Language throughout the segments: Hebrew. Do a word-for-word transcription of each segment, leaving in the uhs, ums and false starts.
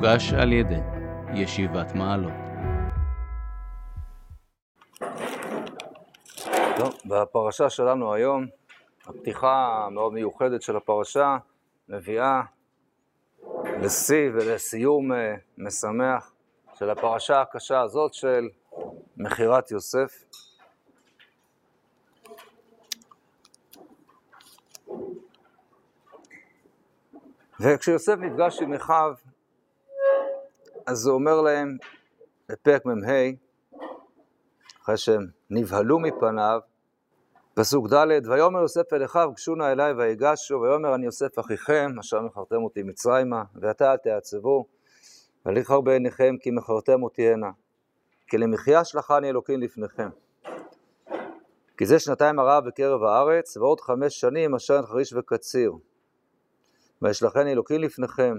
מוגש על ידי ישיבת מעלות. טוב, בפרשה שלנו היום, הפתיחה המאוד מיוחדת של הפרשה מביאה לשיא ולסיום משמח של הפרשה הקשה הזאת של מכירת יוסף. וכשיוסף נפגש עם אחיו, אז הוא אומר להם בפרק מ"ה, אחרי שהם נבהלו מפניו, פסוק ד' ויאמר יוסף אל אחיו גשו נא אלי ויגשו ויאמר אני יוסף אחיכם אשר מכרתם אותי מצרימה ועתה אל תעצבו והליך הרבה עיניכם כי מכרתם אותי הנה כי למחיה שלחני אלוקים לפניכם כי זה שנתיים הרעב בקרב הארץ ועוד חמש שנים אשר אין חריש וקציר וישלחני אלוקים לפניכם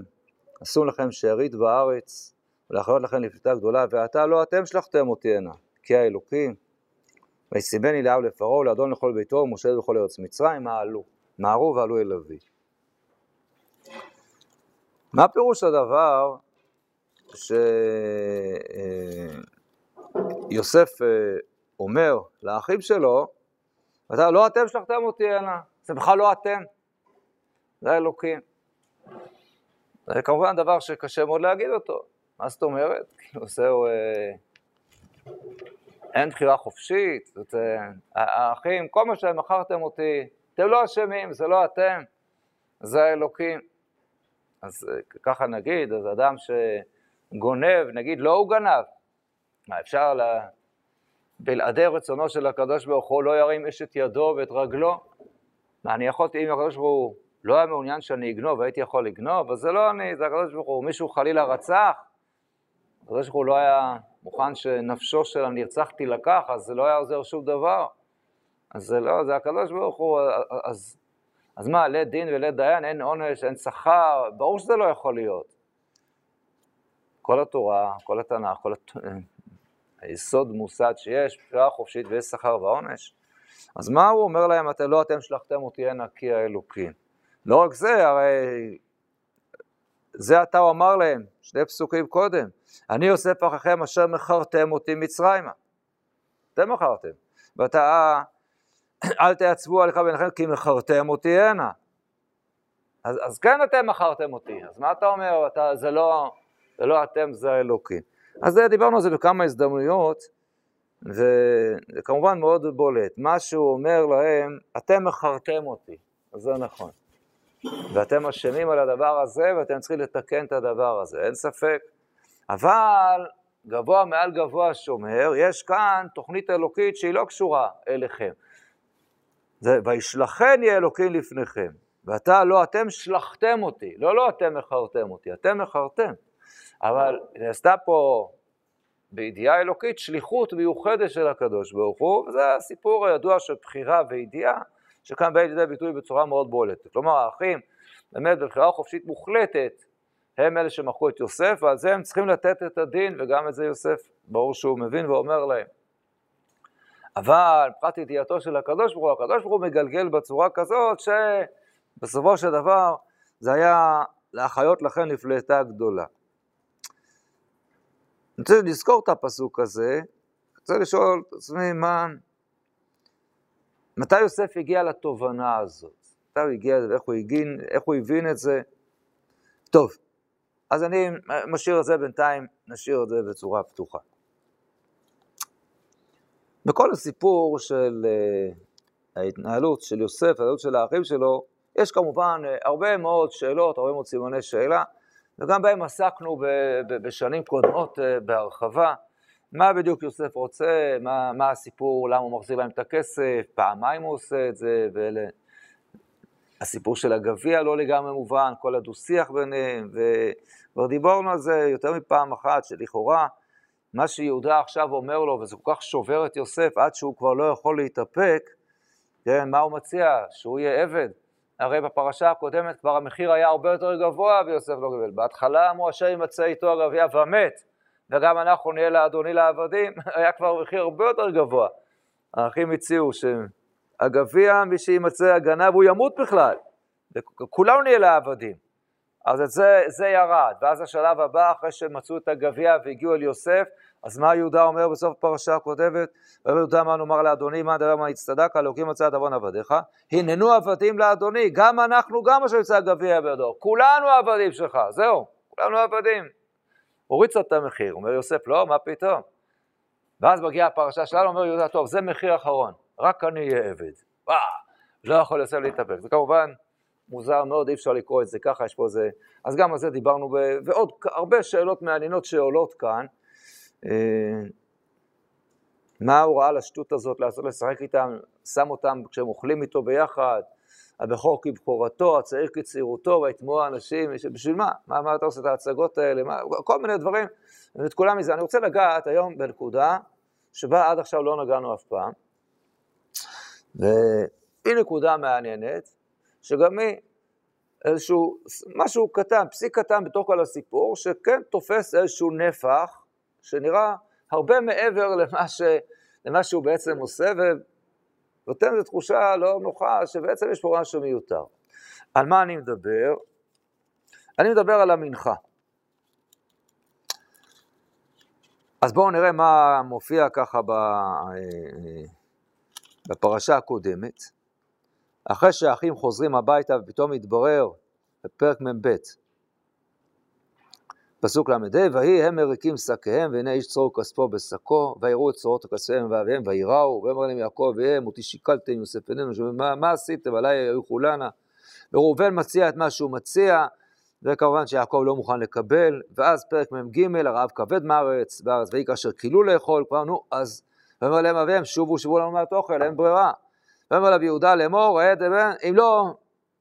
עשו לכם שארית בארץ ולהחיות לכם לפליטה גדולה ועתה לא אתם שלחתם אותי הנה כי האלוקים ויסיבני לאב לפרעה ולאדון לכל ביתו ומושל בכל ארץ מצרים, מעלו, מערו ועלו אל אבי. מה פירוש הדבר שיוסף אומר לאחים שלו, ואתה לא אתם שלחתם אותי הנה, זה בכלל לא אתם, זה אלוקים. זה כמובן דבר שקשה מאוד להגיד אותו. מה זאת אומרת? כאילו זה הוא... אין בחירה חופשית, זאת, האחים, כל מה שהם מכרתם אותי, אתם לא אשמים, זה לא אתם, זה האלוקים. אז ככה נגיד, אז אדם שגונב, נגיד לא הוא גנב, מה אפשר לה, בלעדי רצונו של הקדוש ברוך הוא לא ירים איש את ידו ואת רגלו? מה, אני יכולתי, אם הקדוש ברוך הוא לא היה מעוניין שאני אגנוב, הייתי יכול לגנוב, אז זה לא אני, זה הקדוש ברוך הוא, מישהו חלילה רצח, הקדוש ברוך הוא לא היה... מוכן שנפשו של הנרצח תילקח, אז זה לא היה עוזר שום דבר. אז זה לא, זה הקדוש ברוך הוא, אז, אז מה, לדין ולדיין, אין עונש, אין שכר, ברור שזה לא יכול להיות. כל התורה, כל התנ"ך, כל הת... היסוד מוסד שיש, בחירה חופשית ויש שכר ועונש. אז מה הוא אומר להם, אתם לא אתם שלחתם אותי הנה כי האלוקים. לא רק זה, הרי... זה אתה הוא אמר להם, שני פסוקים קודם, אני יוסף אחיכם אשר מכרתם אותי מצרימה. אתם מכרתם. ואתה, אל תעצבו עליך ביניכם כי מכרתם אותי הנה. אז, אז כן אתם מכרתם אותי, אז מה אתה אומר? אתה, זה, לא, זה לא אתם, זה האלוקים. אז דיברנו על זה בכמה הזדמנויות, וזה כמובן מאוד בולט. מה שהוא אומר להם, אתם מכרתם אותי, אז זה נכון. ואתם אשמים על הדבר הזה, ואתם צריכים לתקן את הדבר הזה, אין ספק. אבל גבוה מעל גבוה שומר, יש כאן תוכנית אלוקית שהיא לא קשורה אליכם. זה, וישלחני אלוקים לפניכם, ואתה לא, אתם שלחתם אותי, לא, לא אתם מכרתם אותי, אתם מכרתם. אבל נעשתה פה בידיעה אלוקית שליחות מיוחדת של הקדוש ברוך הוא, וזה הסיפור הידוע של בחירה וידיעה, שכאן בא לידי ביטוי בצורה מאוד בולטת. כלומר, האחים, באמת, בבחירה חופשית מוחלטת, הם אלה שמכרו את יוסף, ועל זה הם צריכים לתת את הדין, וגם את זה יוסף, ברור שהוא מבין ואומר להם. אבל, פרט ידיעתו של הקדוש ברוך הוא, הקדוש ברוך הוא מגלגל בצורה כזאת, שבסופו של דבר, זה היה לאחיות לכן לפליטה גדולה. אני רוצה לזכור את הפסוק הזה, אני רוצה לשאול את עצמי, מה... מתי יוסף הגיע לתובנה הזאת? מתי הוא הגיע, איך הוא, הגין, איך הוא הבין את זה? טוב, אז אני משאיר את זה בינתיים, נשאיר את זה בצורה פתוחה. בכל הסיפור של ההתנהלות של יוסף, ההתנהלות של האחים שלו, יש כמובן הרבה מאוד שאלות, הרבה מאוד סימני שאלה, וגם בהם עסקנו בשנים קודמות בהרחבה, מה בדיוק יוסף רוצה, מה, מה הסיפור, למה הוא מחזיר להם את הכסף, פעמיים הוא עושה את זה, ואלה... הסיפור של הגביע לא לגמרי מובן, כל הדו-שיח ביניהם, וכבר דיברנו על זה יותר מפעם אחת, שלכאורה, מה שיהודה עכשיו אומר לו, וזה כל כך שובר את יוסף, עד שהוא כבר לא יכול להתאפק, כן, מה הוא מציע? שהוא יהיה עבד. הרי בפרשה הקודמת כבר המחיר היה הרבה יותר גבוה, ויוסף לא קיבל. בהתחלה אמרו, אשר ימצא איתו הגביע ומת, וגם אנחנו נהיה לאדוני לעבדים, היה כבר מחיר הרבה יותר גבוה. האחים הציעו שהגביע, מי שימצא הגנב, הוא ימות בכלל. וכולנו נהיה לעבדים. אז את זה, זה ירד, ואז השלב הבא, אחרי שמצאו את הגביע והגיעו אל יוסף, אז מה יהודה אומר בסוף הפרשה הכותבת? ואומר יהודה, מה נאמר לאדוני, מה נדבר, מה נצטדק, הלוקים יוצא את עוון עבדיך, הננו עבדים לאדוני, גם אנחנו, גם אשר יוצא הגביע בידו, כולנו עבדים שלך, זהו, כולנו עבדים. הוריץ את המחיר, אומר יוסף, לא, מה פתאום? ואז מגיעה הפרשה שלנו, אומר יהודה, טוב, זה מחיר אחרון, רק אני יהיה עבד. וואו, לא יכול יוסף להתאפק, זה כמובן מוזר מאוד, אי אפשר לקרוא את זה ככה, יש פה זה, אז גם על זה דיברנו, ב... ועוד הרבה שאלות מעניינות שעולות כאן, מה ההוראה על השטות הזאת, לעשות לשחק איתם, שם אותם כשהם אוכלים איתו ביחד, הבכור כבכורתו, הצעיר כצעירותו, והתמוה אנשים, בשביל מה? מה, מה אתה עושה את ההצגות האלה, מה, כל מיני דברים, ואת כולם מזה, אני רוצה לגעת היום בנקודה, שבה עד עכשיו לא נגענו אף פעם, והיא נקודה מעניינת, שגם היא איזשהו, משהו קטן, פסיק קטן בתוך כל הסיפור, שכן תופס איזשהו נפח, שנראה הרבה מעבר למה, ש, למה שהוא בעצם עושה, ונותן איזו תחושה לא נוחה, שבעצם יש פה משהו מיותר. על מה אני מדבר? אני מדבר על המנחה. אז בואו נראה מה מופיע ככה בפרשה הקודמת. אחרי שהאחים חוזרים הביתה ופתאום מתברר, בפרק מבית, פסוק למדי, והיא הם מריקים שקהם, והנה איש צרור כספו בשקו, והיראו את צרורות הכספיהם ואביהם, והיראו, ואמר להם יעקב, והם, אותי שיקלתם יוסף עינינו, מה, מה עשיתם, עליי היו חולנה, וראובן מציע את מה שהוא מציע, וכמובן שיעקב לא מוכן לקבל, ואז פרק מ"ג, הרעב כבד מארץ, בארץ, והיא כאשר קילו לאכול, כבר נו, אז, ואמר להם אביהם, שובו, שבו לנו מהתאכל, אין ברירה, ואמר להם יהודה לאמור, אם לא,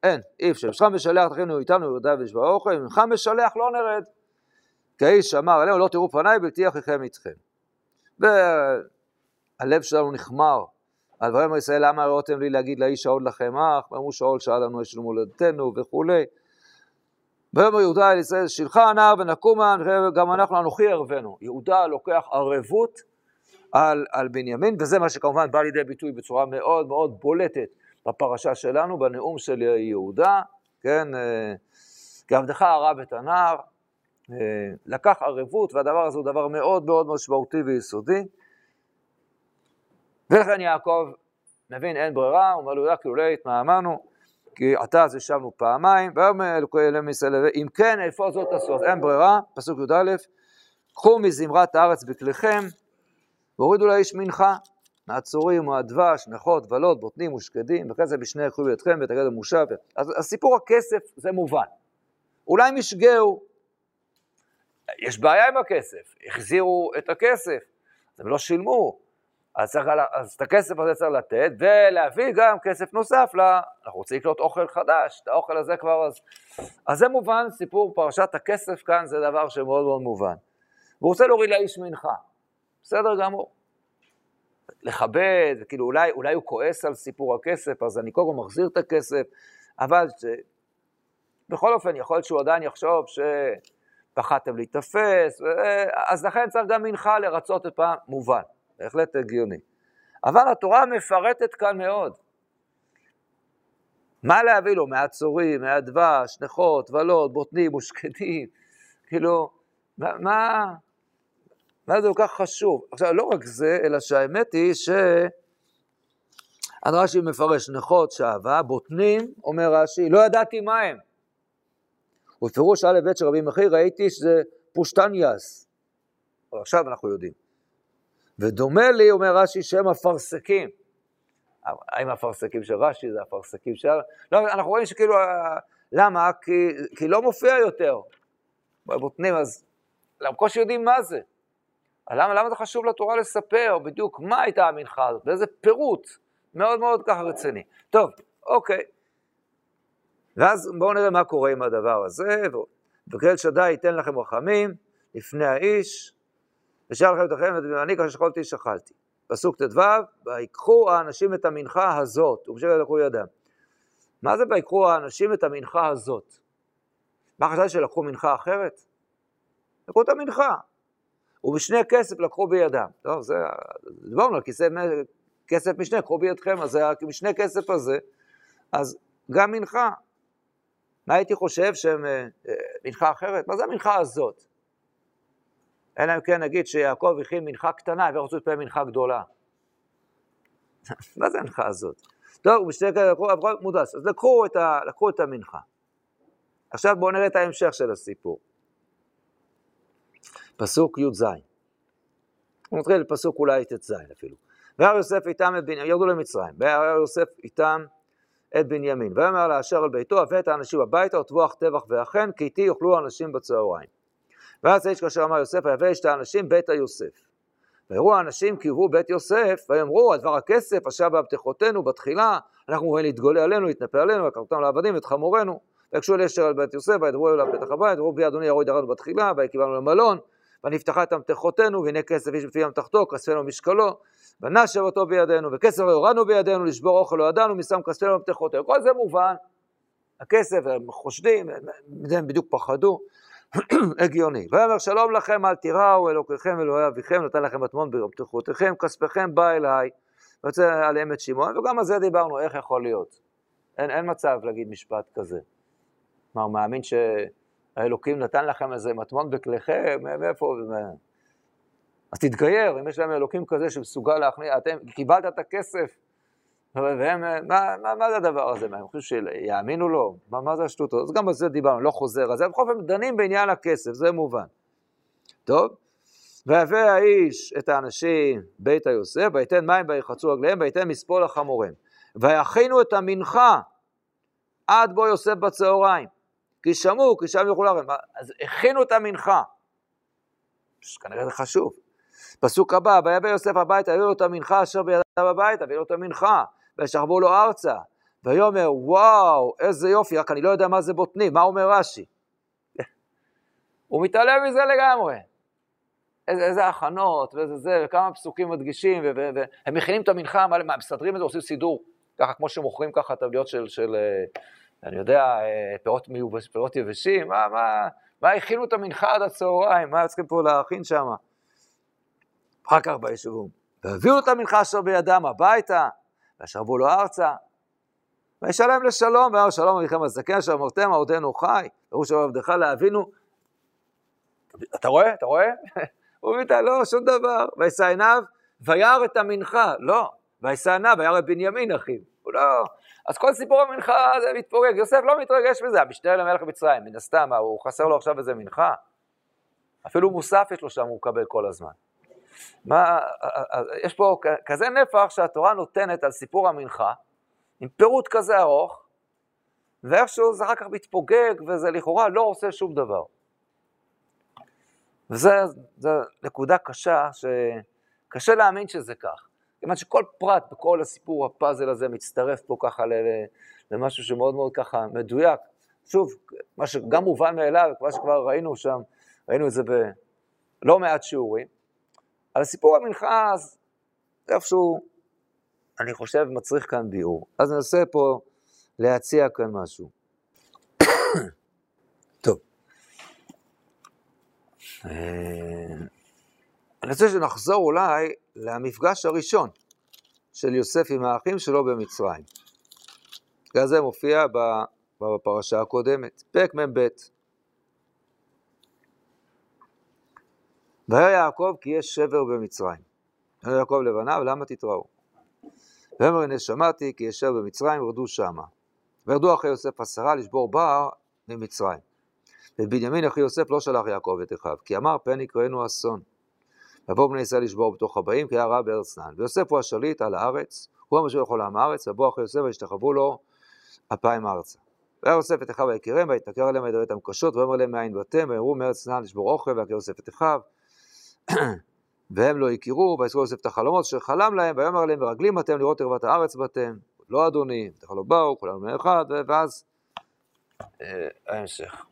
אין, אי אפשר, משכם משלח, תכינו איתנו, יהודה וישבע אוכל, אם משכם משלח, לא נרד. כי האיש אמר אליהם, לא תראו פניי, בלתי אחיכם איתכם. והלב שלנו נחמר, הדברים אמר ישראל, למה ראותם לי להגיד לאיש שאול לכם אח, ואמרו שאול שאל לנו, יש לנו מולדתנו וכו'. ואמר יהודה אל ישראל, שילחה נא ונקומה, גם אנחנו אנוכי ערבנו. יהודה לוקח ערבות על, על בנימין, וזה מה שכמובן בא לידי ביטוי בצורה מאוד מאוד בולטת בפרשה שלנו, בנאום של יהודה, כן, כי עבדך הרב את הנער, לקח ערבות, והדבר הזה הוא דבר מאוד מאוד משמעותי ויסודי. ולכן יעקב מבין אין ברירה, הוא אומר לו, כי אולי התמהמנו, כי עתה אז ישבנו פעמיים, והיום אלוהים ישראל, אם כן, איפה זאת עשו? אין ברירה, פסוק י"א, קחו מזמרת הארץ בכליכם, והורידו לאיש מנחה, מעצורים, הדבש, נחות, דבלות, בוטנים, מושקדים, וכסף בשני יקחו בידכם, ותגד המושב. אז הסיפור הכסף זה מובן. אולי משגעו, יש בעיה עם הכסף, החזירו את הכסף, הם לא שילמו, אז, צריך, אז את הכסף הזה צריך לתת, ולהביא גם כסף נוסף, לה, אנחנו רוצים לקנות אוכל חדש, את האוכל הזה כבר אז, אז זה מובן, סיפור פרשת הכסף כאן, זה דבר שמאוד מאוד מובן, והוא רוצה להוריד לאיש מנחה, בסדר גמור, לכבד, כאילו אולי, אולי הוא כועס על סיפור הכסף, אז אני קודם מחזיר את הכסף, אבל ש... בכל אופן יכול להיות שהוא עדיין יחשוב ש... פחדתם להתאפס, אז לכן צריך גם מנחה לרצות את פעם, מובן, בהחלט הגיוני. אבל התורה מפרטת כאן מאוד. מה להביא לו? מהצורים, מהדבש, נחות, ולות, בוטנים, מושקדים, כאילו, מה, מה, מה זה כל כך חשוב? עכשיו, לא רק זה, אלא שהאמת היא ש... רש"י מפרש נחות, שעבה, בוטנים, אומר רש"י, לא ידעתי מה הם. ופירוש א' ב' שרבי מחי ראיתי שזה פושטניאס, עכשיו אנחנו יודעים. ודומה לי, אומר רש"י, שהם אפרסקים. האם אפרסקים של רש"י זה אפרסקים של... לא, אנחנו רואים שכאילו, למה? כי, כי לא מופיע יותר. בבוטנים, אז למקוש יודעים מה זה. למה, למה זה חשוב לתורה לספר בדיוק מה הייתה המנחה הזאת, ואיזה פירוט מאוד מאוד ככה רציני. טוב, אוקיי. ואז בואו נראה מה קורה עם הדבר הזה, וכאל שדי ייתן לכם רחמים לפני האיש, ושאר לכם את החיים, ואני כאשר שכולתי שכלתי. פסוק תדבב, ויקחו האנשים את המנחה הזאת, ומשל לקחו ידם. מה זה ויקחו האנשים את המנחה הזאת? מה חשבתי שלקחו מנחה אחרת? לקחו את המנחה, ובשני כסף לקחו בידם. טוב, זה, דברנו על כסף, כסף משנה, לקחו בידכם, אז זה משני כסף הזה, אז גם מנחה. מה הייתי חושב שהם מנחה אחרת? מה זה המנחה הזאת? אלא אם כן נגיד שיעקב הכין מנחה קטנה ורצו את פעם מנחה גדולה. מה זה המנחה הזאת? טוב, משתי כאלה אברהם מודס. אז לקחו את, ה, לקחו את המנחה. עכשיו בואו נראה את ההמשך של הסיפור. פסוק י' ז'. הוא מתחיל לפסוק אולי ת' ז' אפילו. וירא יוסף איתם את בנימין, ירדו למצרים, וירא יוסף איתם את בנימין. ויאמר לאשר על ביתו, הבא את האנשים הביתה, וטבוח טבח ואכן, כי איתי יאכלו האנשים בצהריים. ואז האיש כאשר אמר יוסף, ויבא את האנשים ביתה יוסף. ויראו האנשים כי הוא בית יוסף, ויאמרו, הדבר הכסף, אשר בהבטחותינו בתחילה, אנחנו רואים להתגולה עלינו, להתנפל עלינו, לקחתם לעבדים, את חמורנו. ויקשו לאשר על בית יוסף, וידברו אליו לפתח הבית, ויאמרו בי אדוני ירוי דרנו בתחילה, ויקבענו למלון, ונפתחה את המתכותינו, והנה כסף איש בפי המתחתו, כספנו משקלו, ונשב אותו בידינו, וכסף הורדנו בידינו, לשבור אוכל לא ידענו, משם כספנו במתכותינו. כל זה מובן, הכסף, הם חושדים, הם בדיוק פחדו, הגיוני. ויאמר שלום לכם, אל תיראו, אלוקיכם, אלוהי אביכם, נתן לכם מתמון במתכותיכם, כספכם בא אליי, ויוצא עליהם את שמעון, וגם על זה דיברנו, איך יכול להיות? אין, אין מצב להגיד משפט כזה. כלומר, מאמין ש... האלוקים נתן לכם איזה מתמון בכליכם, מאיפה? אז תתגייר, אם יש להם אלוקים כזה שמסוגל להכניע, אתם קיבלת את הכסף, והם, מה, מה, מה זה הדבר הזה? מה, הם חושבים שיאמינו לו? מה, מה זה השטות? אז גם על זה דיברנו, לא חוזר, אז הם בכל פעם דנים בעניין הכסף, זה מובן. טוב? ויבא האיש את האנשים ביתה יוסף, ויתן מים וירחצו רגליהם, ויתן מספול לחמורים. ויכינו את המנחה עד בו יוסף בצהריים. כי שמעו, כי שם יוכלו להם, אז הכינו את המנחה. כנראה זה חשוב. פסוק הבא, ויבא יוסף הביתה, ויבא לו את המנחה אשר בידיו הביתה, ויבא לו את המנחה, וישכבו לו ארצה, ויאמר, וואו, איזה יופי, רק אני לא יודע מה זה בוטני, מה אומר רש"י? הוא מתעלם מזה לגמרי. איזה, איזה הכנות, ואיזה זה, וכמה פסוקים מדגישים, והם מכינים את המנחה, מה, מה, מסדרים את זה, עושים סידור, ככה כמו שמוכרים ככה תבליות של... של אני יודע, פירות, מיובש, פירות יבשים, מה, מה, מה הכינו את המנחה עד הצהריים, מה צריכים פה להכין שם? אחר כך ביישובום. והביאו את המנחה אשר בידם הביתה, והשרבו לו ארצה, וישלם לשלום, ואמר שלום אביכם הזקן, אשר אמרתם, עודנו חי, והוא שלום עבדך לאבינו, אתה רואה? אתה רואה? הוא ביטה, לא, שום דבר, וישא עיניו, וירא את המנחה, לא, וישא עיניו, וירא את בנימין אחיו, הוא לא... אז כל סיפור המנחה זה מתפורג, יוסף לא מתרגש בזה, המשנה למלך מצרים, מן הסתם, הוא חסר לו עכשיו איזה מנחה, אפילו מוסף יש לו שם, הוא מקבל כל הזמן. מה, יש פה כזה נפח שהתורה נותנת על סיפור המנחה, עם פירוט כזה ארוך, ואיכשהו זה אחר כך מתפוגג, וזה לכאורה לא עושה שום דבר. וזו נקודה קשה, שקשה להאמין שזה כך. כמעט שכל פרט בכל הסיפור הפאזל הזה מצטרף פה ככה למשהו שמאוד מאוד ככה מדויק. שוב, מה שגם מובן מאליו, כמו שכבר ראינו שם, ראינו את זה בלא מעט שיעורים. אבל סיפור המנחה, אז איפשהו, אני חושב, מצריך כאן ביאור. אז ננסה פה להציע כאן משהו. טוב. אני רוצה שנחזור אולי למפגש הראשון של יוסף עם האחים שלו במצרים. גם זה מופיע בפרשה הקודמת. פרק מ"ב. וירא יעקב כי יש שבר במצרים. ויאמר יעקב לבניו, למה תתראו? ויאמר הנה שמעתי כי יש שבר במצרים, ירדו שמה. וירדו אחרי יוסף עשרה לשבור בער ממצרים. ובנימין אחי יוסף לא שלח יעקב את אחיו, כי אמר פן יקראנו אסון. ובוא בני ישראל לשבור בתוך הבאים, כי היה רע בארץ נען. ויוסף הוא השליט על הארץ, הוא המשהו לכל עם הארץ, ובוא אחרי יוסף והשתחוו לו אפיים ארצה. וירא יוסף את אחיו ויקירם, ויתנכר עליהם וידבר איתם קשות, ויאמר להם מאין באתם, ויראו מארץ נען לשבור אוכל, וירא יוסף את אחיו, והם לא יכירו, ויזכור יוסף את החלומות שחלם להם, ויאמר להם מרגלים אתם לראות ערוות הארץ באתם, לא אדוני, בטח לא באו, כולנו מאחד, ואז ההמשך.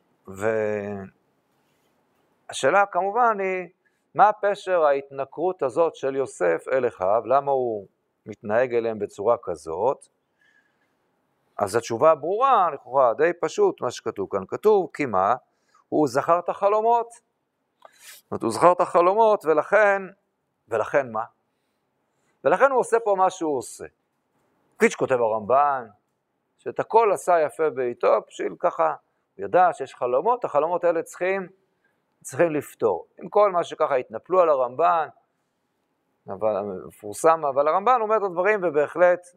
והשאלה כמובן היא מה הפשר ההתנכרות הזאת של יוסף אל אחיו? למה הוא מתנהג אליהם בצורה כזאת? אז התשובה ברורה, לכאורה, די פשוט, מה שכתוב כאן. כתוב, כי מה? הוא זכר את החלומות. זאת אומרת, הוא זכר את החלומות, ולכן, ולכן מה? ולכן הוא עושה פה מה שהוא עושה. כפי שכותב הרמב"ן, שאת הכל עשה יפה בעיתו, בשביל ככה, הוא ידע שיש חלומות, החלומות האלה צריכים, צריכים לפתור. עם כל מה שככה התנפלו על הרמב"ן, אבל מפורסם, אבל הרמב"ן אומר את הדברים, ובהחלט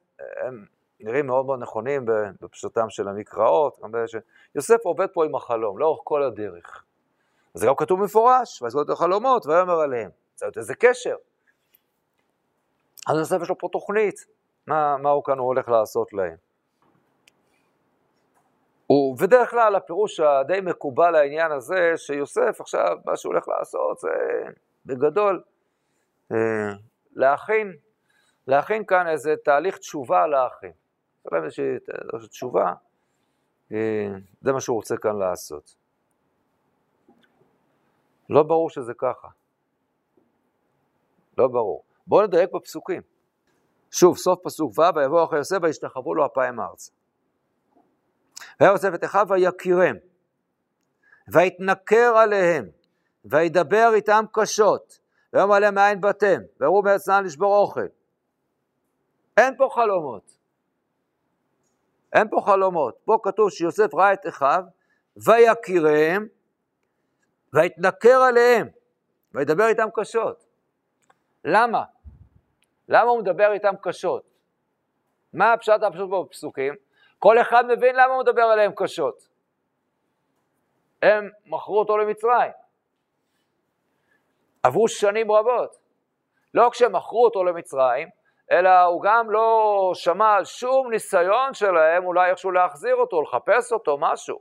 הם נראים מאוד מאוד נכונים בפשוטם של המקראות, יוסף עובד פה עם החלום, לאורך כל הדרך. זה גם כתוב מפורש, ויסגוד את החלומות, ויאמר עליהם. זה עוד איזה קשר. אז יוסף יש לו פה תוכנית, מה, מה הוא כאן הוא הולך לעשות להם. ובדרך כלל הפירוש הדי מקובל לעניין הזה, שיוסף עכשיו, מה שהוא הולך לעשות, זה בגדול, להכין, להכין כאן איזה תהליך תשובה לאחים. זה לא איזושהי תשובה, זה מה שהוא רוצה כאן לעשות. לא ברור שזה ככה. לא ברור. בואו נדייק בפסוקים. שוב, סוף פסוק ו' ויבוא אחרי יוסף וישתחוו לו אפיים ארצה. והיה יוסף את אחיו ויקירם, ויתנכר עליהם, וידבר איתם קשות, ויאמר עליהם מאין באתם, ויראו מארץ כנען לשבור אוכל. אין פה חלומות. אין פה חלומות. פה כתוב שיוסף ראה את אחיו, ויקירם, ויתנכר עליהם, וידבר איתם קשות. למה? למה הוא מדבר איתם קשות? מה הפשט הפשוט פה בפסוקים? כל אחד מבין למה הוא מדבר עליהם קשות. הם מכרו אותו למצרים. עברו שנים רבות. לא כשהם מכרו אותו למצרים, אלא הוא גם לא שמע על שום ניסיון שלהם, אולי איכשהו להחזיר אותו, לחפש אותו, משהו.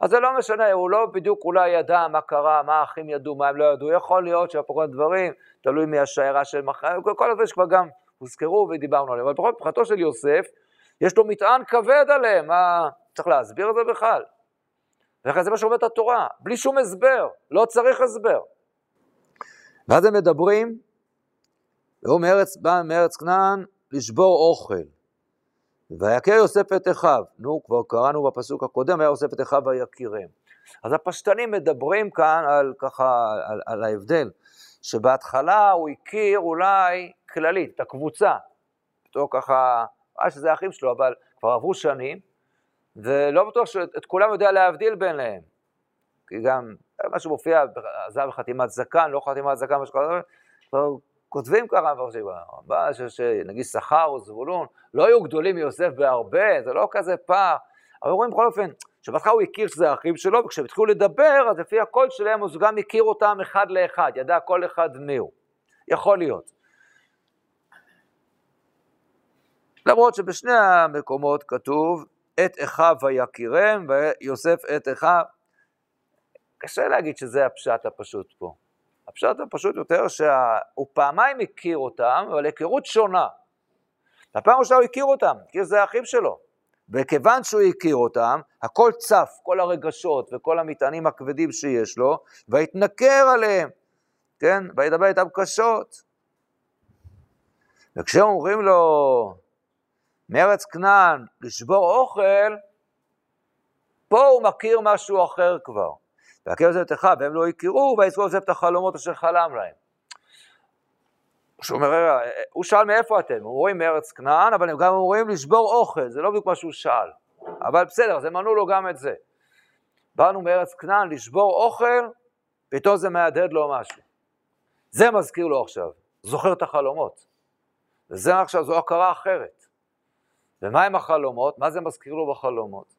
אז זה לא משנה, הוא לא בדיוק אולי ידע מה קרה, מה האחים ידעו, מה הם לא ידעו. יכול להיות שהפרקות דברים, תלוי מהשערה של מחר, כל הדברים שכבר גם הוזכרו ודיברנו עליהם. אבל פחות מבחינתו של יוסף, יש לו מטען כבד עליהם, מה... צריך להסביר את זה בכלל. ואחרי זה מה שאומרת התורה, בלי שום הסבר, לא צריך הסבר. ואז הם מדברים, והוא מארץ, בא מארץ כנען לשבור אוכל. ויקר יוסף את אחיו, נו כבר קראנו בפסוק הקודם, היה יוסף את אחיו ויקירם. אז הפשטנים מדברים כאן על ככה, על, על ההבדל, שבהתחלה הוא הכיר אולי כללית, את הקבוצה, אותו ככה, ראה שזה האחים שלו, אבל כבר עברו שנים, ולא בטוח שאת כולם יודע להבדיל ביניהם, כי גם מה שמופיע, זה היה בחתימת זקן, לא חתימת זקן, מה שקודם, כבר כותבים ככה, נגיד שכר או זבולון, לא היו גדולים מיוסף בהרבה, זה לא כזה פער, אבל רואים בכל אופן, שבתך הוא הכיר שזה האחים שלו, וכשהם התחילו לדבר, אז לפי הקול שלהם, הוא גם הכיר אותם אחד לאחד, ידע כל אחד מיהו, יכול להיות. למרות שבשני המקומות כתוב, את אחיו ויקירם, ויוסף את אחיו. קשה להגיד שזה הפשט הפשוט פה. הפשט הפשוט יותר שהוא פעמיים הכיר אותם, אבל היכרות שונה. הפעם ראשונה הוא הכיר אותם, כי זה האחים שלו. וכיוון שהוא הכיר אותם, הכל צף, כל הרגשות וכל המטענים הכבדים שיש לו, והתנכר עליהם, כן? וידבר איתם קשות. וכשהם אומרים לו, מארץ כנען לשבור אוכל, פה הוא מכיר משהו אחר כבר. והכיר יוסף את אחיו, והם לא הכירו, ויזכור יוסף את החלומות אשר חלם להם. הוא אומר, רגע, הוא שאל מאיפה אתם? הם אומרים מארץ כנען, אבל הם גם אומרים לשבור אוכל, זה לא בדיוק מה שהוא שאל. אבל בסדר, זה מנעו לו גם את זה. באנו מארץ כנען לשבור אוכל, פתאום זה מהדהד לו משהו. זה מזכיר לו עכשיו, זוכר את החלומות. וזה עכשיו, זו הכרה אחרת. ומה עם החלומות? מה זה מזכיר לו בחלומות?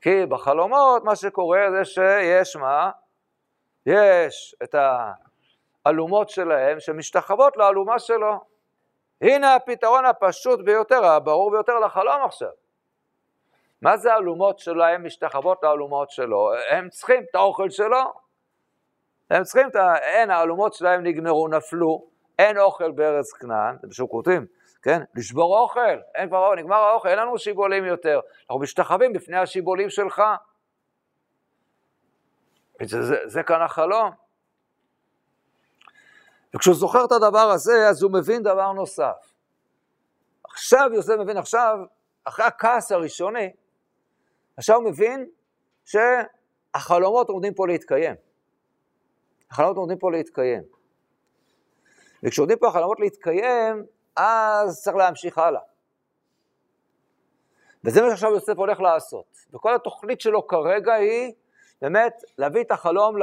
כי בחלומות מה שקורה זה שיש מה? יש את האלומות שלהם שמשתחוות לאלומה שלו. הנה הפתרון הפשוט ביותר, הברור ביותר לחלום עכשיו. מה זה האלומות שלהם משתחוות לאלומות שלו? הם צריכים את האוכל שלו. הם צריכים את ה... אין, האלומות שלהם נגמרו, נפלו. אין אוכל בארץ כנען, זה פשוט כותבים. כן? לשבור אוכל, אין כבר, נגמר האוכל, אין לנו שיבולים יותר, אנחנו משתחווים בפני השיבולים שלך. זה, זה, זה כאן החלום. וכשהוא זוכר את הדבר הזה, אז הוא מבין דבר נוסף. עכשיו יוסף מבין, עכשיו, אחרי הכעס הראשוני, עכשיו הוא מבין שהחלומות עומדים פה להתקיים. החלומות עומדים פה להתקיים. וכשעומדים פה החלומות להתקיים, אז צריך להמשיך הלאה. וזה מה שעכשיו יוסף הולך לעשות. וכל התוכנית שלו כרגע היא באמת להביא את החלום, ל...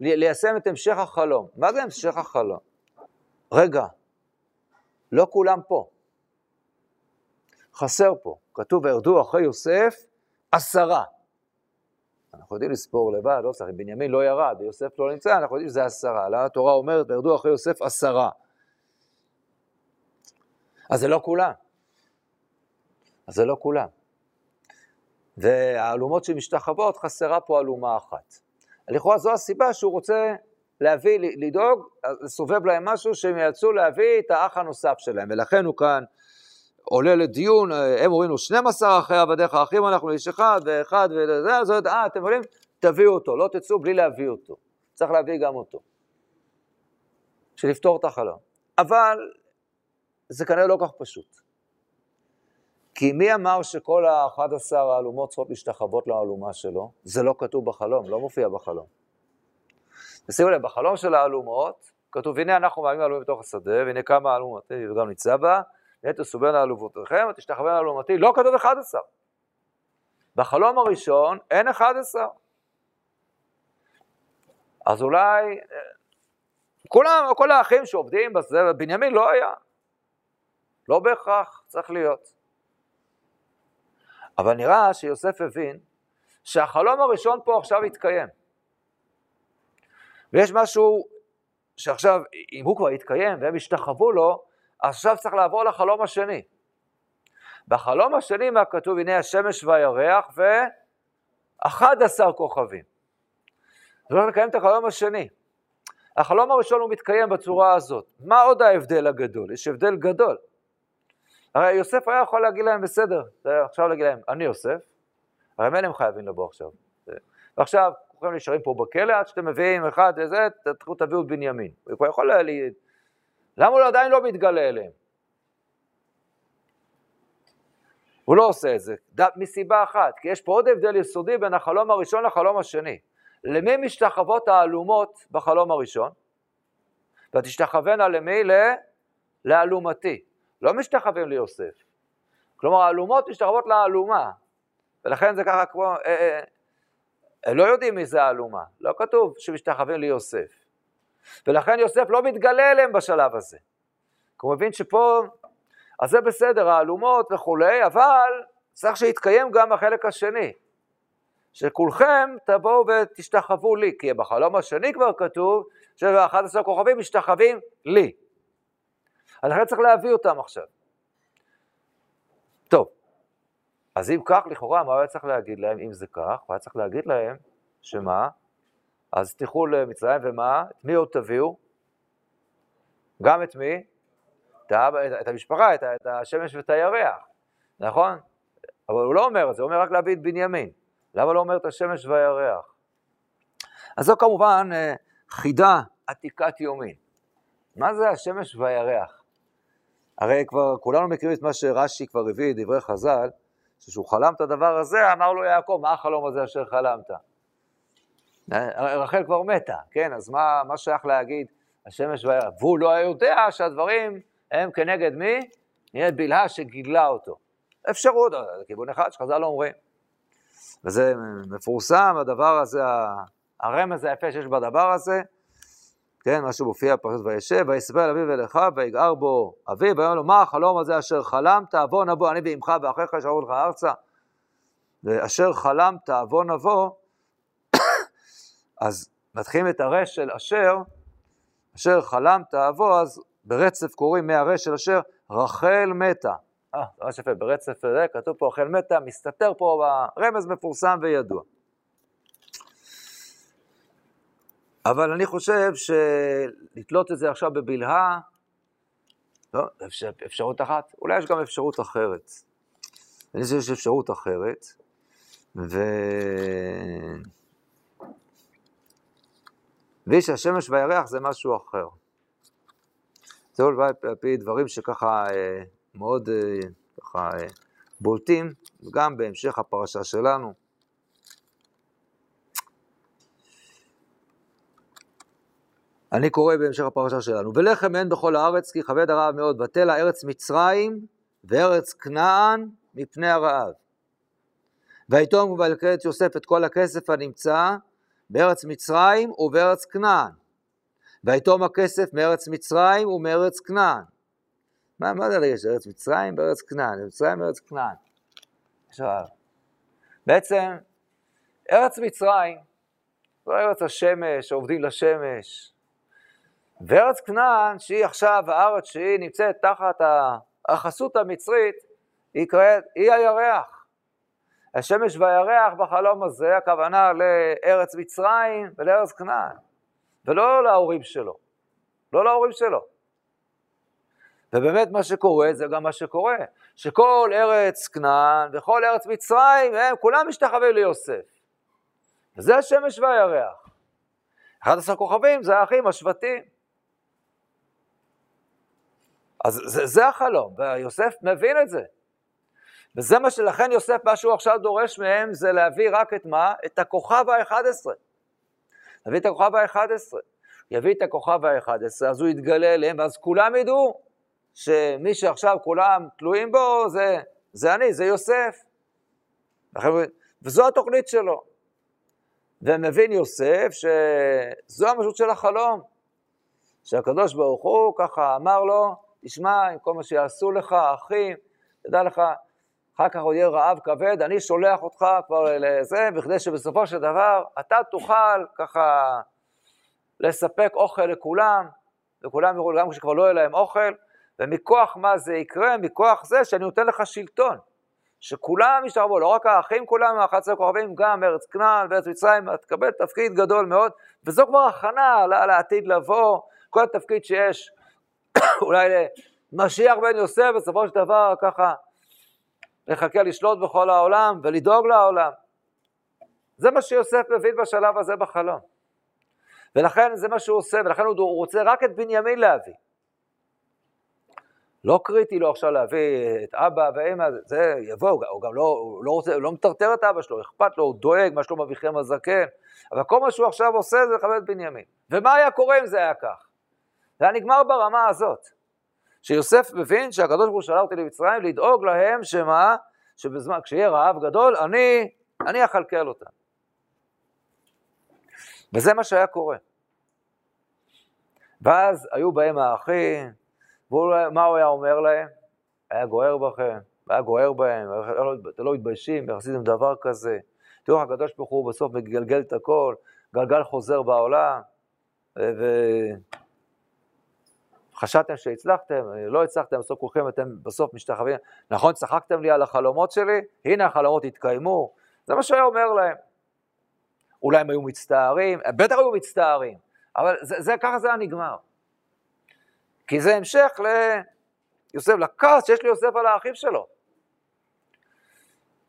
ליישם את המשך החלום. מה זה המשך החלום? רגע, לא כולם פה. חסר פה. כתוב, וירדו אחרי יוסף עשרה. אנחנו יודעים לספור לבד, לא צריך, בנימין לא ירד, ויוסף לא נמצא, אנחנו יודעים שזה עשרה. התורה אומרת, וירדו אחרי יוסף עשרה. אז זה לא כולם. אז זה לא כולם. והעלומות שמשתחוות, חסרה פה עלומה אחת. לכאורה זו הסיבה שהוא רוצה להביא, לדאוג, לסובב להם משהו שהם יצאו להביא את האח הנוסף שלהם. ולכן הוא כאן עולה לדיון, הם הורינו שנים עשר אחרי עבדיך, האחים אנחנו איש אחד ואחד וזה, זאת, אה, אתם עולים, תביאו אותו, לא תצאו בלי להביא אותו. צריך להביא גם אותו. שלפתור את החלום. אבל זה כנראה לא כך פשוט. כי מי אמר שכל ה-אחת עשרה העלומות צריכות להשתחוות לעלומה שלו? זה לא כתוב בחלום, לא מופיע בחלום. ושימו לב, בחלום של העלומות, כתוב, הנה אנחנו מעלים העלומים בתוך השדה, והנה כמה העלומות, ירדם ניצה בה, והנה תסוברנה העלומותיכם, ותשתחוון העלומתי, לא כתוב אחת עשרה. בחלום הראשון אין אחת עשרה. אז אולי, כולם, כל האחים שעובדים בשדה, בנימין לא היה. לא בהכרח, צריך להיות. אבל נראה שיוסף הבין שהחלום הראשון פה עכשיו יתקיים. ויש משהו שעכשיו, אם הוא כבר יתקיים והם ישתחוו לו, עכשיו צריך לעבור לחלום השני. בחלום השני מה כתוב? הנה השמש והירח ו-אחד עשר כוכבים. זה הולך לקיים את החלום השני. החלום הראשון הוא מתקיים בצורה הזאת. מה עוד ההבדל הגדול? יש הבדל גדול. הרי יוסף היה יכול להגיד להם בסדר, עכשיו להגיד להם, אני יוסף, הרי מהם חייבים לבוא עכשיו. ועכשיו, כולכם נשארים פה בכלא, עד שאתם מביאים אחד וזה, תתחילו תביאו את בנימין. הוא כבר יכול להגיד, למה הוא עדיין לא מתגלה אליהם? הוא לא עושה את זה, מסיבה אחת, כי יש פה עוד הבדל יסודי בין החלום הראשון לחלום השני. למי משתחוות העלומות בחלום הראשון? ותשתחוונה למי? לעלומתי. לא משתחווים ליוסף. כלומר, העלומות משתחוות לעלומה. ולכן זה ככה כמו, אה, אה, אה, לא יודעים מי זה העלומה. לא כתוב שמשתחווים ליוסף. ולכן יוסף לא מתגלה אליהם בשלב הזה. כי הוא מבין שפה, אז זה בסדר, העלומות וכולי, אבל צריך שיתקיים גם החלק השני. שכולכם תבואו ותשתחוו לי, כי בחלום השני כבר כתוב, ש-אחד עשר כוכבים משתחווים לי. אנחנו צריך להביא אותם עכשיו. טוב, אז אם כך, לכאורה, מה היה צריך להגיד להם, אם זה כך, מה היה צריך להגיד להם, שמה? אז תלכו למצרים ומה? את מי עוד תביאו? גם את מי? את המשפחה, את השמש ואת הירח, נכון? אבל הוא לא אומר את זה, הוא אומר רק להביא את בנימין. למה לא אומר את השמש והירח? אז זו כמובן חידה עתיקת יומין. מה זה השמש והירח? הרי כבר כולנו מכירים את מה שרש"י כבר הביא, דברי חז"ל, שכשהוא חלם את הדבר הזה, אמר לו יעקב, מה החלום הזה אשר חלמת? רחל כבר מתה, כן? אז מה, מה שייך להגיד? השמש והירח. והוא לא יודע שהדברים הם כנגד מי? נהיה בלהה שגידלה אותו. אפשרות, זה כיוון אחד שחז"ל לא אומרים. וזה מפורסם, הדבר הזה, הרמז היפה שיש בדבר הזה, כן, מה שמופיע פרשת וישב, ויספר על אביו אל אחיו, ויגער בו אביו, ויאמר לו, מה החלום הזה אשר חלמת, בוא נבוא, אני ועמך ואחיך, ישארו לך ארצה, ואשר חלמת, בוא נבוא, אז מתחילים את הרש של אשר, אשר חלמת, בוא, אז ברצף קוראים מהרש של אשר, רחל מתה. אה, זה ממש יפה, ברצף זה, כתוב פה, רחל מתה, מסתתר פה ברמז מפורסם וידוע. אבל אני חושב שלתלות את זה עכשיו בבלהה, לא, אפשר, אפשרות אחת, אולי יש גם אפשרות אחרת. אני חושב שיש אפשרות אחרת, ו... ויש השמש והירח זה משהו אחר. זה אולי על פי דברים שככה אה, מאוד אה, ככה, אה, בולטים, גם בהמשך הפרשה שלנו. אני קורא בהמשך הפרשה שלנו, ולחם אין בכל הארץ, כי כבד הרעב מאוד, בטלה ארץ מצרים, וארץ כנען, מפני הרעב. ויתום ובלקט יוסף את כל הכסף הנמצא בארץ מצרים ובארץ כנען. ויתום הכסף מארץ מצרים ומארץ כנען. מה, מה זה הרגש? ארץ מצרים בארץ כנען, מצרים בארץ כנען. עכשיו, בעצם, ארץ מצרים, זו ארץ השמש, עובדים לשמש, וארץ כנען, שהיא עכשיו הארץ שהיא נמצאת תחת החסות המצרית, היא, קראת, היא הירח. השמש והירח בחלום הזה, הכוונה לארץ מצרים ולארץ כנען, ולא להורים שלו, לא להורים שלו. ובאמת מה שקורה, זה גם מה שקורה, שכל ארץ כנען וכל ארץ מצרים, הם כולם משתחווים ליוסף. וזה השמש והירח. אחד עשר כוכבים זה האחים, השבטים. אז זה, זה החלום, ויוסף מבין את זה. וזה מה שלכן יוסף, מה שהוא עכשיו דורש מהם, זה להביא רק את מה? את הכוכב ה-אחד עשר. להביא את הכוכב ה-אחד עשר. יביא את הכוכב ה-אחד עשר, אז הוא יתגלה אליהם, ואז כולם ידעו, שמי שעכשיו כולם תלויים בו, זה, זה אני, זה יוסף. וזו התוכנית שלו. ומבין יוסף שזו המשמעות של החלום. שהקדוש ברוך הוא ככה אמר לו, תשמע, עם כל מה שיעשו לך, האחים, תדע לך, אחר כך עוד יהיה רעב כבד, אני שולח אותך כבר לזה, בכדי שבסופו של דבר, אתה תוכל ככה לספק אוכל לכולם, וכולם יראו גם כשכבר לא יהיה להם אוכל, ומכוח מה זה יקרה, מכוח זה שאני נותן לך שלטון, שכולם ישתרבו, לא רק האחים כולם, ה-אחד עשר כוכבים, גם ארץ כנען וארץ מצרים, תקבל תפקיד גדול מאוד, וזו כבר הכנה לעתיד לבוא, כל התפקיד שיש, אולי למשיח בן יוסף, בסופו של דבר ככה, לחכה לשלוט בכל העולם, ולדאוג לעולם. זה מה שיוסף מבין בשלב הזה בחלום. ולכן זה מה שהוא עושה, ולכן הוא רוצה רק את בנימין להביא. לא קריטי לו עכשיו להביא את אבא ואמא, זה יבוא, הוא גם לא, הוא לא רוצה, הוא לא מטרטר את אבא שלו, אכפת לו, הוא דואג, מה שלום אביכם הזקן, אבל כל מה שהוא עכשיו עושה זה לכבד את בנימין. ומה היה קורה אם זה היה כך? זה היה נגמר ברמה הזאת, שיוסף מבין שהקדוש ברוך הוא שלח אותי למצרים, לדאוג להם שמה, שבזמן, כשיהיה רעב גדול, אני, אני אחלקל אותם. וזה מה שהיה קורה. ואז היו בהם האחים, מה הוא היה אומר להם? היה גוער בכם, היה גוער בהם, אתם לא מתביישים, עשיתם דבר כזה. תראו איך הקדוש ברוך הוא בסוף מגלגל את הכל, גלגל חוזר בעולם, וחשבתם שהצלחתם, לא הצלחתם, בסוף כולכם אתם בסוף משתחווים, נכון, צחקתם לי על החלומות שלי? הנה החלומות התקיימו, זה מה שהיה אומר להם. אולי הם היו מצטערים, בטח היו מצטערים, אבל זה, זה, ככה זה היה נגמר. כי זה המשך ליוסף, לכעס שיש לי יוסף על האחים שלו.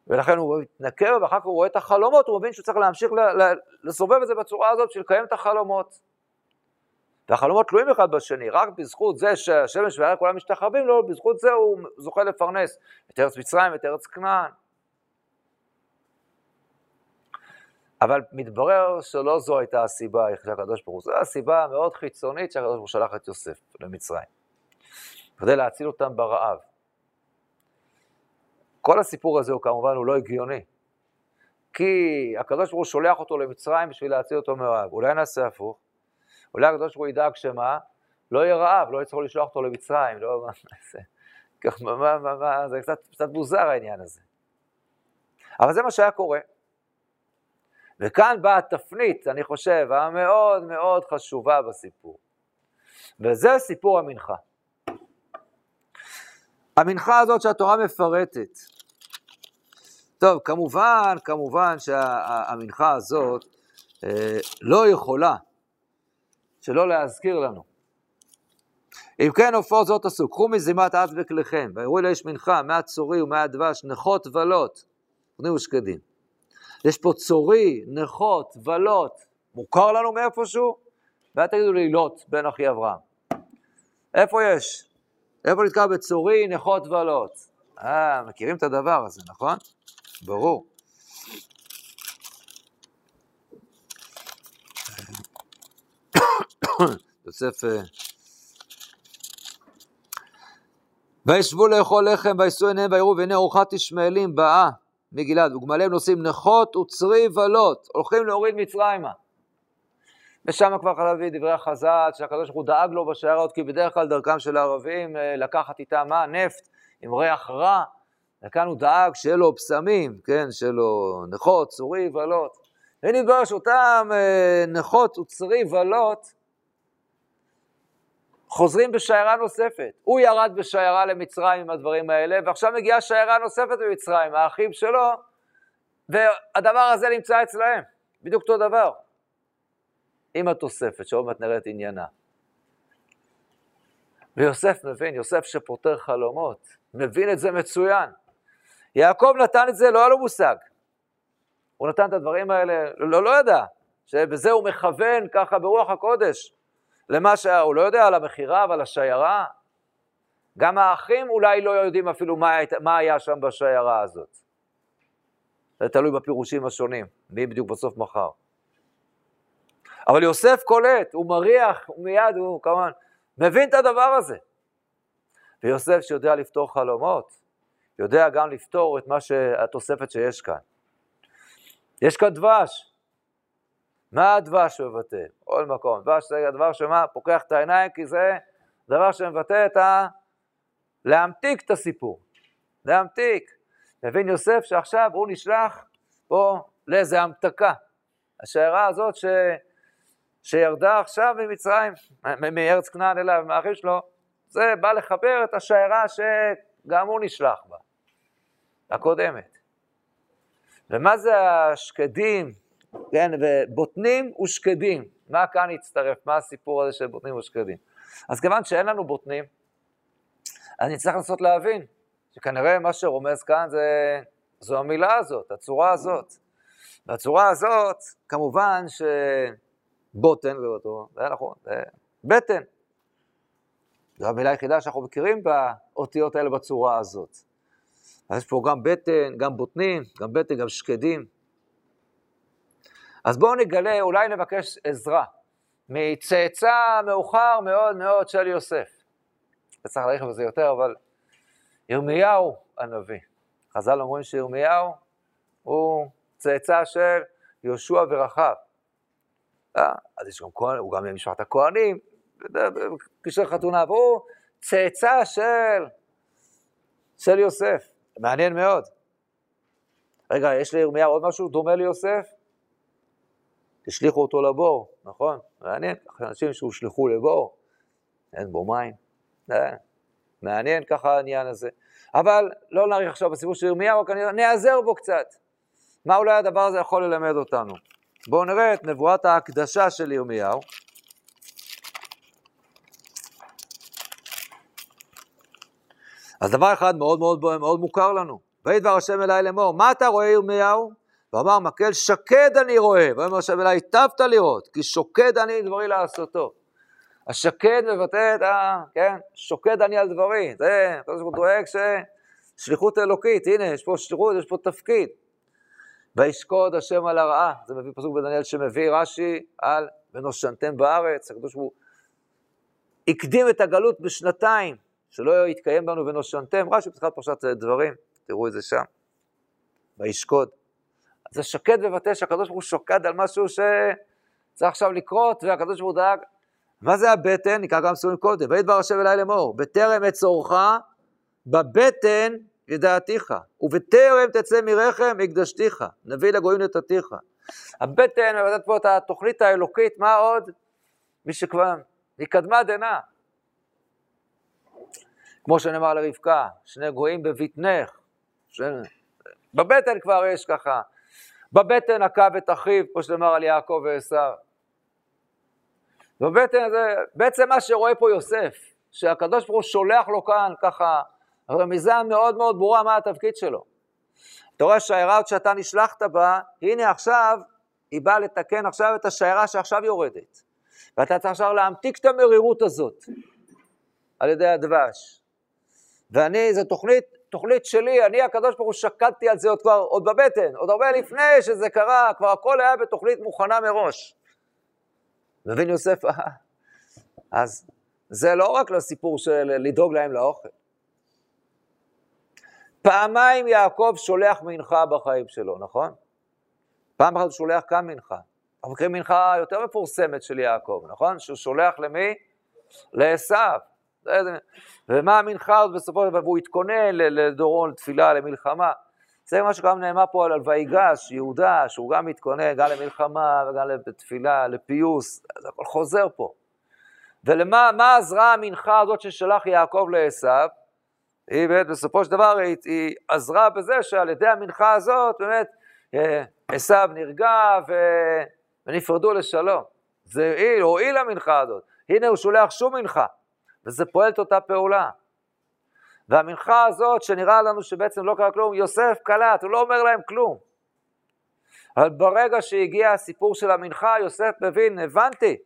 ולכן הוא מתנקר, ואחר כך הוא רואה את החלומות, הוא מבין שהוא צריך להמשיך לסובב את זה בצורה הזאת, של לקיים את החלומות. והחלומות תלויים אחד בשני, רק בזכות זה שהשמש והירח כולם משתחווים לו, בזכות זה הוא זוכה לפרנס את ארץ מצרים, את ארץ כנען. אבל מתברר שלא זו הייתה הסיבה של הקדוש ברוך הוא. זו הסיבה מאוד חיצונית שהקדוש ברוך הוא שלח את יוסף למצרים. כדי להציל אותם ברעב. כל הסיפור הזה הוא כמובן הוא לא הגיוני. כי הקדוש ברוך הוא שולח אותו למצרים בשביל להציל אותו מרעב. אולי נעשה הפוך. אולי הקדוש ברוך הוא ידאג שמה? לא יהיה רעב, לא יצטרכו לשלוח אותו למצרים. לא, מה, מה, מה, מה, זה קצת, קצת מוזר העניין הזה. אבל זה מה שהיה קורה. וכאן באה התפנית, אני חושב, המאוד מאוד חשובה בסיפור. וזה סיפור המנחה. המנחה הזאת שהתורה מפרטת. טוב, כמובן, כמובן שהמנחה הזאת אה, לא יכולה שלא להזכיר לנו. אם כן, הופעות זאת עשו, קחו מזימת אף בכליכם, והראו לאיש מנחה, מהצורי ומהדבש, נכות ולות, תכנים ושקדים. יש פה צורי, נכות, ולות, מוכר לנו מאיפשהו? ואל תגידו לי, לוט, בן אחי אברהם. איפה יש? איפה נתקע בצורי, נכות, ולות? אה, מכירים את הדבר הזה, נכון? ברור. יוסף... וישבו לאכול לחם, וישאו עיניהם, ויראו, והנה ארוחת ישמעאלים באה מגלעד, וגמליהם נושאים נכות וצרי ולות, הולכים להוריד מצרימה. ושם כבר חלבי דברי החז"ל, שהקדוש ברוך הוא דאג לו בשיירות, כי בדרך כלל דרכם של הערבים לקחת איתה מה? נפט, עם ריח רע, וכאן הוא דאג שיהיה לו פסמים, כן, שיהיה לו נכות, צרי ולות. והנה דבר שאותם נכות וצרי ולות, חוזרים בשיירה נוספת. הוא ירד בשיירה למצרים עם הדברים האלה, ועכשיו מגיעה שיירה נוספת במצרים, האחים שלו, והדבר הזה נמצא אצלהם. בדיוק אותו דבר. עם התוספת, שעוד מעט נראה את עניינה. ויוסף מבין, יוסף שפותר חלומות, מבין את זה מצוין. יעקב נתן את זה, לא היה לו מושג. הוא נתן את הדברים האלה, לא, לא ידע, שבזה הוא מכוון ככה ברוח הקודש. למה שהוא לא יודע, על המחירה, אבל השיירה. גם האחים אולי לא יודעים אפילו מה, מה היה שם בשיירה הזאת. זה תלוי בפירושים השונים, מי בדיוק בסוף מחר. אבל יוסף קולט, הוא מריח, הוא מיד, הוא כמובן, מבין את הדבר הזה. ויוסף שיודע לפתור חלומות, יודע גם לפתור את מה שהתוספת שיש כאן. יש כאן דבש. מה הדבש מבטא? עוד מקום, דבש זה הדבר שמה? פוקח את העיניים, כי זה דבר שמבטא את ה... להמתיק את הסיפור. להמתיק. מבין יוסף שעכשיו הוא נשלח פה לאיזה המתקה. השערה הזאת ש... שירדה עכשיו ממצרים, מארץ כנען אליו, מהאחים שלו, זה בא לחבר את השיירה שגם הוא נשלח בה, הקודמת. ומה זה השקדים, כן, ובוטנים ושקדים? מה כאן יצטרף? מה הסיפור הזה של בוטנים ושקדים? אז כיוון שאין לנו בוטנים, אז נצטרך לנסות להבין, שכנראה מה שרומז כאן זה, זו המילה הזאת, הצורה הזאת. והצורה הזאת, כמובן ש... בוטן זה אותו, זה נכון, זה בטן. זו המילה היחידה שאנחנו מכירים באותיות האלה בצורה הזאת. אז יש פה גם בטן, גם בוטנים, גם בטן, גם שקדים. אז בואו נגלה, אולי נבקש עזרה, מצאצא מאוחר מאוד מאוד של יוסף. צריך להעריך בזה יותר, אבל ירמיהו הנביא. חז"ל אומרים שירמיהו הוא צאצא של יהושע ורחב. אז יש גם כהן, הוא גם משפחת הכהנים, קשר חתונה, והוא צאצא של, של יוסף. מעניין מאוד. רגע, יש לירמיהו עוד משהו דומה ליוסף? השליחו אותו לבור, נכון? מעניין, אנשים שהושלחו לבור, אין בו מים. מעניין ככה העניין הזה. אבל לא נאריך עכשיו בסיפור של ירמיהו, כנראה נעזר בו קצת. מה אולי הדבר הזה יכול ללמד אותנו? בואו נראה את נבואת ההקדשה של ירמיהו. אז דבר אחד מאוד מאוד, מאוד מוכר לנו. וידבר השם אליי לאמור, מה אתה רואה ירמיהו? ואמר מקל, שקד אני רואה. ואמר השם אליי, היטבת לראות, כי שוקד אני דברי לעשותו. השקד מבטא את ה... כן? שוקד אני על דברי. זה, אתה דואג ששליחות אלוקית, הנה, יש פה שליחות, יש פה תפקיד. וישקוד השם על הרעה, זה מביא פסוק בדניאל שמביא רש"י על ונושנתם בארץ, הקדוש ברוך הוא הקדים את הגלות בשנתיים, שלא יתקיים בנו ונושנתם, רש"י פתיחת פרשת דברים, תראו את זה שם, וישקוד. אז השקד מבטא שהקדוש ברוך הוא שוקד על משהו שצריך עכשיו לקרות, והקדוש ברוך הוא דאג, מה זה הבטן? נקרא גם סורים קודם, וידבר השם אליי לאמור, בטרם אצורך, בבטן, ידעתיך, ובטרם תצא מרחם, הקדשתיך, נביא לגויים נתתיך. הבטן מבטאת פה את התוכנית האלוקית, מה עוד? מי שכבר, היא קדמה דנה. כמו שנאמר לרבקה, שני גויים בבטנך, ש... בבטן כבר יש ככה, בבטן עקב את אחיו, כמו שנאמר על יעקב ועשיו. בבטן זה, בעצם מה שרואה פה יוסף, שהקדוש ברוך הוא שולח לו כאן ככה, הרמיזה מאוד מאוד ברורה מה התפקיד שלו. אתה רואה שיירה שאתה נשלחת בה, הנה עכשיו, היא באה לתקן עכשיו את השיירה שעכשיו יורדת. ואתה צריך עכשיו להמתיק את המרירות הזאת, על ידי הדבש. ואני, זו תוכנית, תוכנית שלי, אני הקדוש ברוך הוא שקדתי על זה עוד כבר, עוד בבטן, עוד הרבה לפני שזה קרה, כבר הכל היה בתוכנית מוכנה מראש. מבין יוסף, אז זה לא רק לסיפור של לדאוג להם לאוכל. פעמיים יעקב שולח מנחה בחיים שלו, נכון? פעם אחת הוא שולח כאן מנחה. אנחנו מכירים מנחה יותר מפורסמת של יעקב, נכון? שהוא שולח למי? לעשיו. ומה המנחה הזאת בסופו של דבר? והוא התכונן לדורון, לתפילה, למלחמה. זה מה שגם נאמר פה על ויגש, יהודה, שהוא גם מתכונן, גם למלחמה וגם לתפילה, לפיוס, זה הכל חוזר פה. ולמה, מה עזרה המנחה הזאת ששלח יעקב לעשיו? היא באמת בסופו של דבר, היא, היא עזרה בזה שעל ידי המנחה הזאת, באמת, עשיו נרגע ו... ונפרדו לשלום. זה הועיל, הועיל המנחה הזאת. הנה הוא שולח שום מנחה, וזה פועל את אותה פעולה. והמנחה הזאת שנראה לנו שבעצם לא קרה כלום, יוסף קלט, הוא לא אומר להם כלום. אבל ברגע שהגיע הסיפור של המנחה, יוסף מבין, הבנתי.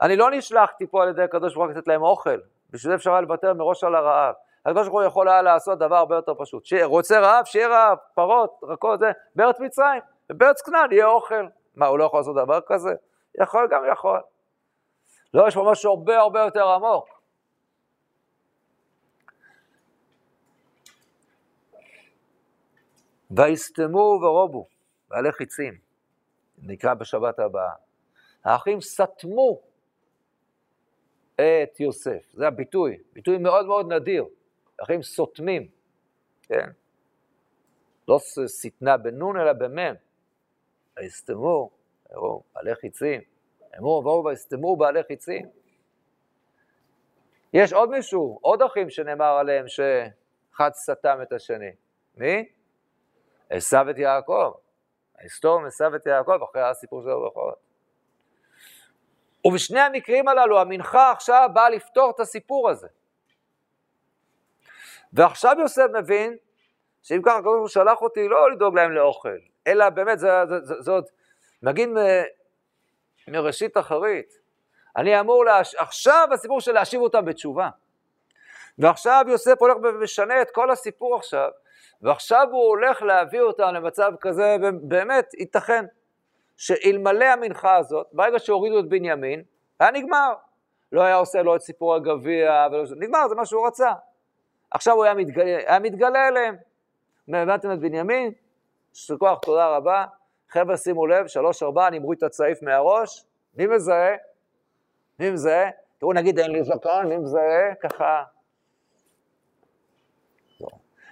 אני לא נשלחתי פה על ידי הקדוש ברוך הוא לתת להם אוכל, בשביל זה אפשר לוותר מראש על הרעב. הקדוש ברוך הוא יכול היה לעשות דבר הרבה יותר פשוט. רוצה רעב, שיהיה רעב, פרות, רקות, זה, בארץ מצרים, בארץ כנען יהיה אוכל. מה, הוא לא יכול לעשות דבר כזה? יכול גם יכול. לא, יש פה משהו הרבה הרבה יותר עמוק. ויסתמו ורובו, בעלי חיצים, נקרא בשבת הבאה. האחים סתמו את יוסף, זה הביטוי, ביטוי מאוד מאוד נדיר. האחים סותמים, כן? לא סתנה בנון אלא במם. ויסתמו, הרוב, בעלי חיצים, אמרו ורובו ויסתמו בעלי חיצים. יש עוד מישהו, עוד אחים שנאמר עליהם שאחד סתם את השני. מי? עשיו את יעקב, ההיסטוריה עשיו את יעקב, אחרי הסיפור שלו ברכות. ובשני המקרים הללו, המנחה עכשיו באה לפתור את הסיפור הזה. ועכשיו יוסף מבין, שאם ככה הוא שלח אותי, לא לדאוג להם לאוכל, אלא באמת, זאת, נגיד מראשית אחרית, אני אמור, להש... עכשיו הסיפור של להשיב אותם בתשובה. ועכשיו יוסף הולך ומשנה את כל הסיפור עכשיו, ועכשיו הוא הולך להביא אותם למצב כזה, באמת ייתכן, שאלמלא המנחה הזאת, ברגע שהורידו את בנימין, היה נגמר. לא היה עושה לו את סיפור הגביע, ולא... נגמר, זה מה שהוא רצה. עכשיו הוא היה מתגלה, היה מתגלה אליהם. הבנתם את בנימין? של כוח, תודה רבה. חבר'ה, שימו לב, שלוש ארבע, נמרו את הצעיף מהראש. מי מזהה? מי מזהה? תראו, נגיד, אין לי זקן, מי מזהה? ככה...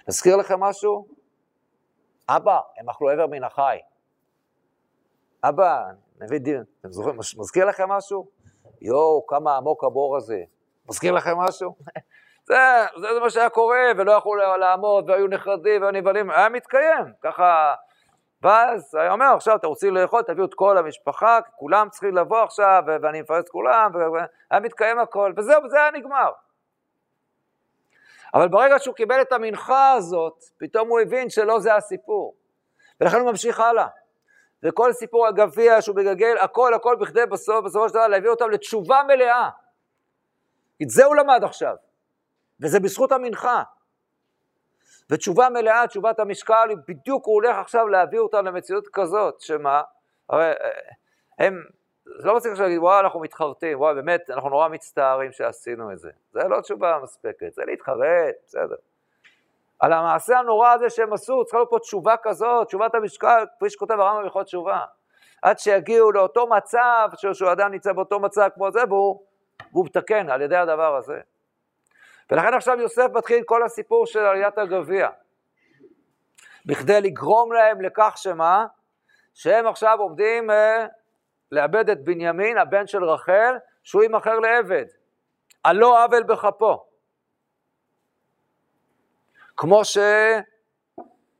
נזכיר לכם משהו? אבא, הם אכלו עבר מן החי. אבא, נביא דין, אתם זוכרים, מזכיר לכם משהו? יואו, כמה עמוק הבור הזה. מזכיר לכם משהו? זה, זה, זה מה שהיה קורה, ולא יכולו לעמוד, והיו נחרדים, והיו נבלים, היה מתקיים, ככה. ואז, אני אומר, עכשיו, אתה רוצים לאכול, תביאו את כל המשפחה, כולם צריכים לבוא עכשיו, ואני מפרס כולם, והיה מתקיים הכל, וזהו, זה היה נגמר. אבל ברגע שהוא קיבל את המנחה הזאת, פתאום הוא הבין שלא זה הסיפור. ולכן הוא ממשיך הלאה. וכל סיפור הגביע שהוא בגגל, הכל, הכל בכדי בסוף, בסופו של דבר, להביא אותם לתשובה מלאה. את זה הוא למד עכשיו. וזה בזכות המנחה. ותשובה מלאה, תשובת המשקל, בדיוק הוא הולך עכשיו להביא אותם למציאות כזאת, שמה? הרי הם, זה לא מצליח להגיד, וואי, אנחנו מתחרטים, וואי, באמת, אנחנו נורא מצטערים שעשינו את זה. זה לא תשובה מספקת, זה להתחרט, בסדר. על המעשה הנורא הזה שהם עשו, צריכה להיות פה תשובה כזאת, תשובת המשקל, כפי שכותב הרמב"ם בהלכות תשובה. עד שיגיעו לאותו מצב, שהוא אדם ניצב באותו מצב כמו זה, והוא, והוא מתקן על ידי הדבר הזה. ולכן עכשיו יוסף מתחיל כל הסיפור של עליית הגביע. בכדי לגרום להם לכך שמה, שהם עכשיו עומדים... לאבד את בנימין, הבן של רחל, שהוא ימכר לעבד. על לא עוול בכפו. כמו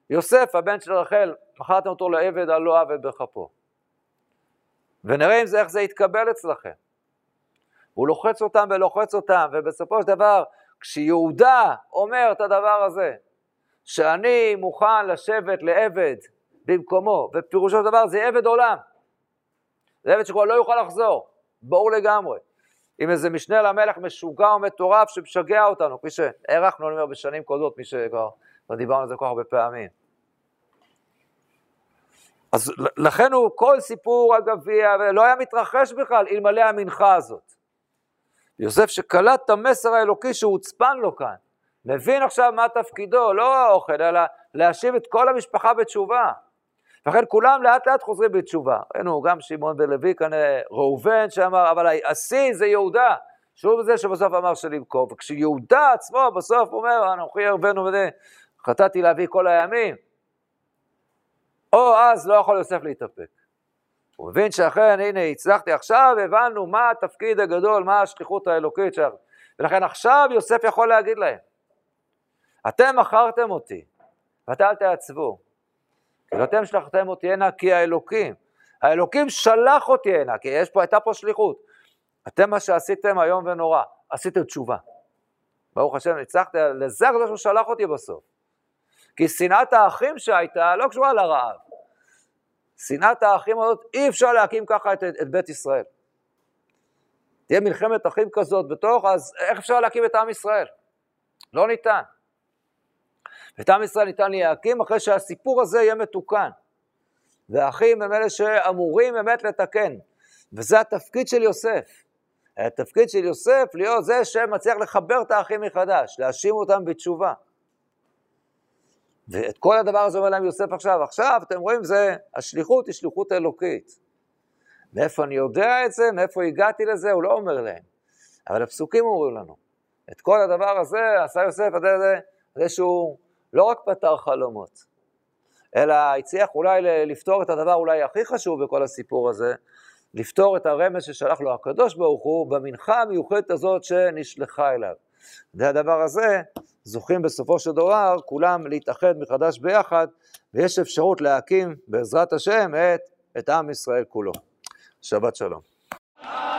שיוסף, הבן של רחל, מכרתם אותו לעבד על לא עוול בכפו. ונראה אם זה, איך זה יתקבל אצלכם. הוא לוחץ אותם ולוחץ אותם, ובסופו של דבר, כשיהודה אומר את הדבר הזה, שאני מוכן לשבת לעבד במקומו, ופירושו של דבר זה עבד עולם. זה עבד שכבר לא יוכל לחזור, ברור לגמרי. עם איזה משנה למלך משוגע ומטורף שמשגע אותנו, כפי שהערכנו, אני אומר, בשנים קודמות, מי שכבר דיברנו על זה כל כך הרבה פעמים. אז לכן הוא, כל סיפור הגביע, לא היה מתרחש בכלל, אלמלא המנחה הזאת. יוסף שקלט את המסר האלוקי שהוצפן לו כאן, נבין עכשיו מה תפקידו, לא האוכל, אלא להשיב את כל המשפחה בתשובה. לכן כולם לאט לאט חוזרים בתשובה. ראינו גם שמעון ולוי, כאן ראובן שאמר, אבל השיא זה יהודה. שוב זה שבסוף אמר שלמכור. וכשיהודה עצמו בסוף אומר, אנוכי הרבנו וזה, חטאתי לאבי כל הימים. או אז לא יכול יוסף להתאפק. הוא מבין שאכן, הנה, הצלחתי עכשיו, הבנו מה התפקיד הגדול, מה השליחות האלוקית שלנו. ולכן עכשיו יוסף יכול להגיד להם, אתם מכרתם אותי, ואתם אל תעצבו. כי אתם שלחתם אותי הנה כי האלוקים, האלוקים שלח אותי הנה, כי יש פה, הייתה פה שליחות. אתם מה שעשיתם היום ונורא, עשיתם תשובה. ברוך השם, הצלחתם, לזה הקדוש הוא שלח אותי בסוף. כי שנאת האחים שהייתה לא קשורה לרעב. שנאת האחים הזאת, אי אפשר להקים ככה את, את בית ישראל. תהיה מלחמת אחים כזאת בתוך, אז איך אפשר להקים את עם ישראל? לא ניתן. את עם ישראל ניתן להקים אחרי שהסיפור הזה יהיה מתוקן. והאחים הם אלה שאמורים באמת לתקן. וזה התפקיד של יוסף. התפקיד של יוסף להיות זה שמצליח לחבר את האחים מחדש, להאשים אותם בתשובה. ואת כל הדבר הזה אומר להם יוסף עכשיו, עכשיו אתם רואים זה, השליחות היא שליחות אלוקית. מאיפה אני יודע את זה, מאיפה הגעתי לזה, הוא לא אומר להם. אבל הפסוקים אומרים לנו, את כל הדבר הזה עשה יוסף עד זה, זה שהוא לא רק פתר חלומות, אלא הצליח אולי לפתור את הדבר אולי הכי חשוב בכל הסיפור הזה, לפתור את הרמז ששלח לו הקדוש ברוך הוא, במנחה המיוחדת הזאת שנשלחה אליו. זה הדבר הזה, זוכים בסופו של דבר, כולם להתאחד מחדש ביחד, ויש אפשרות להקים בעזרת השם את, את עם ישראל כולו. שבת שלום.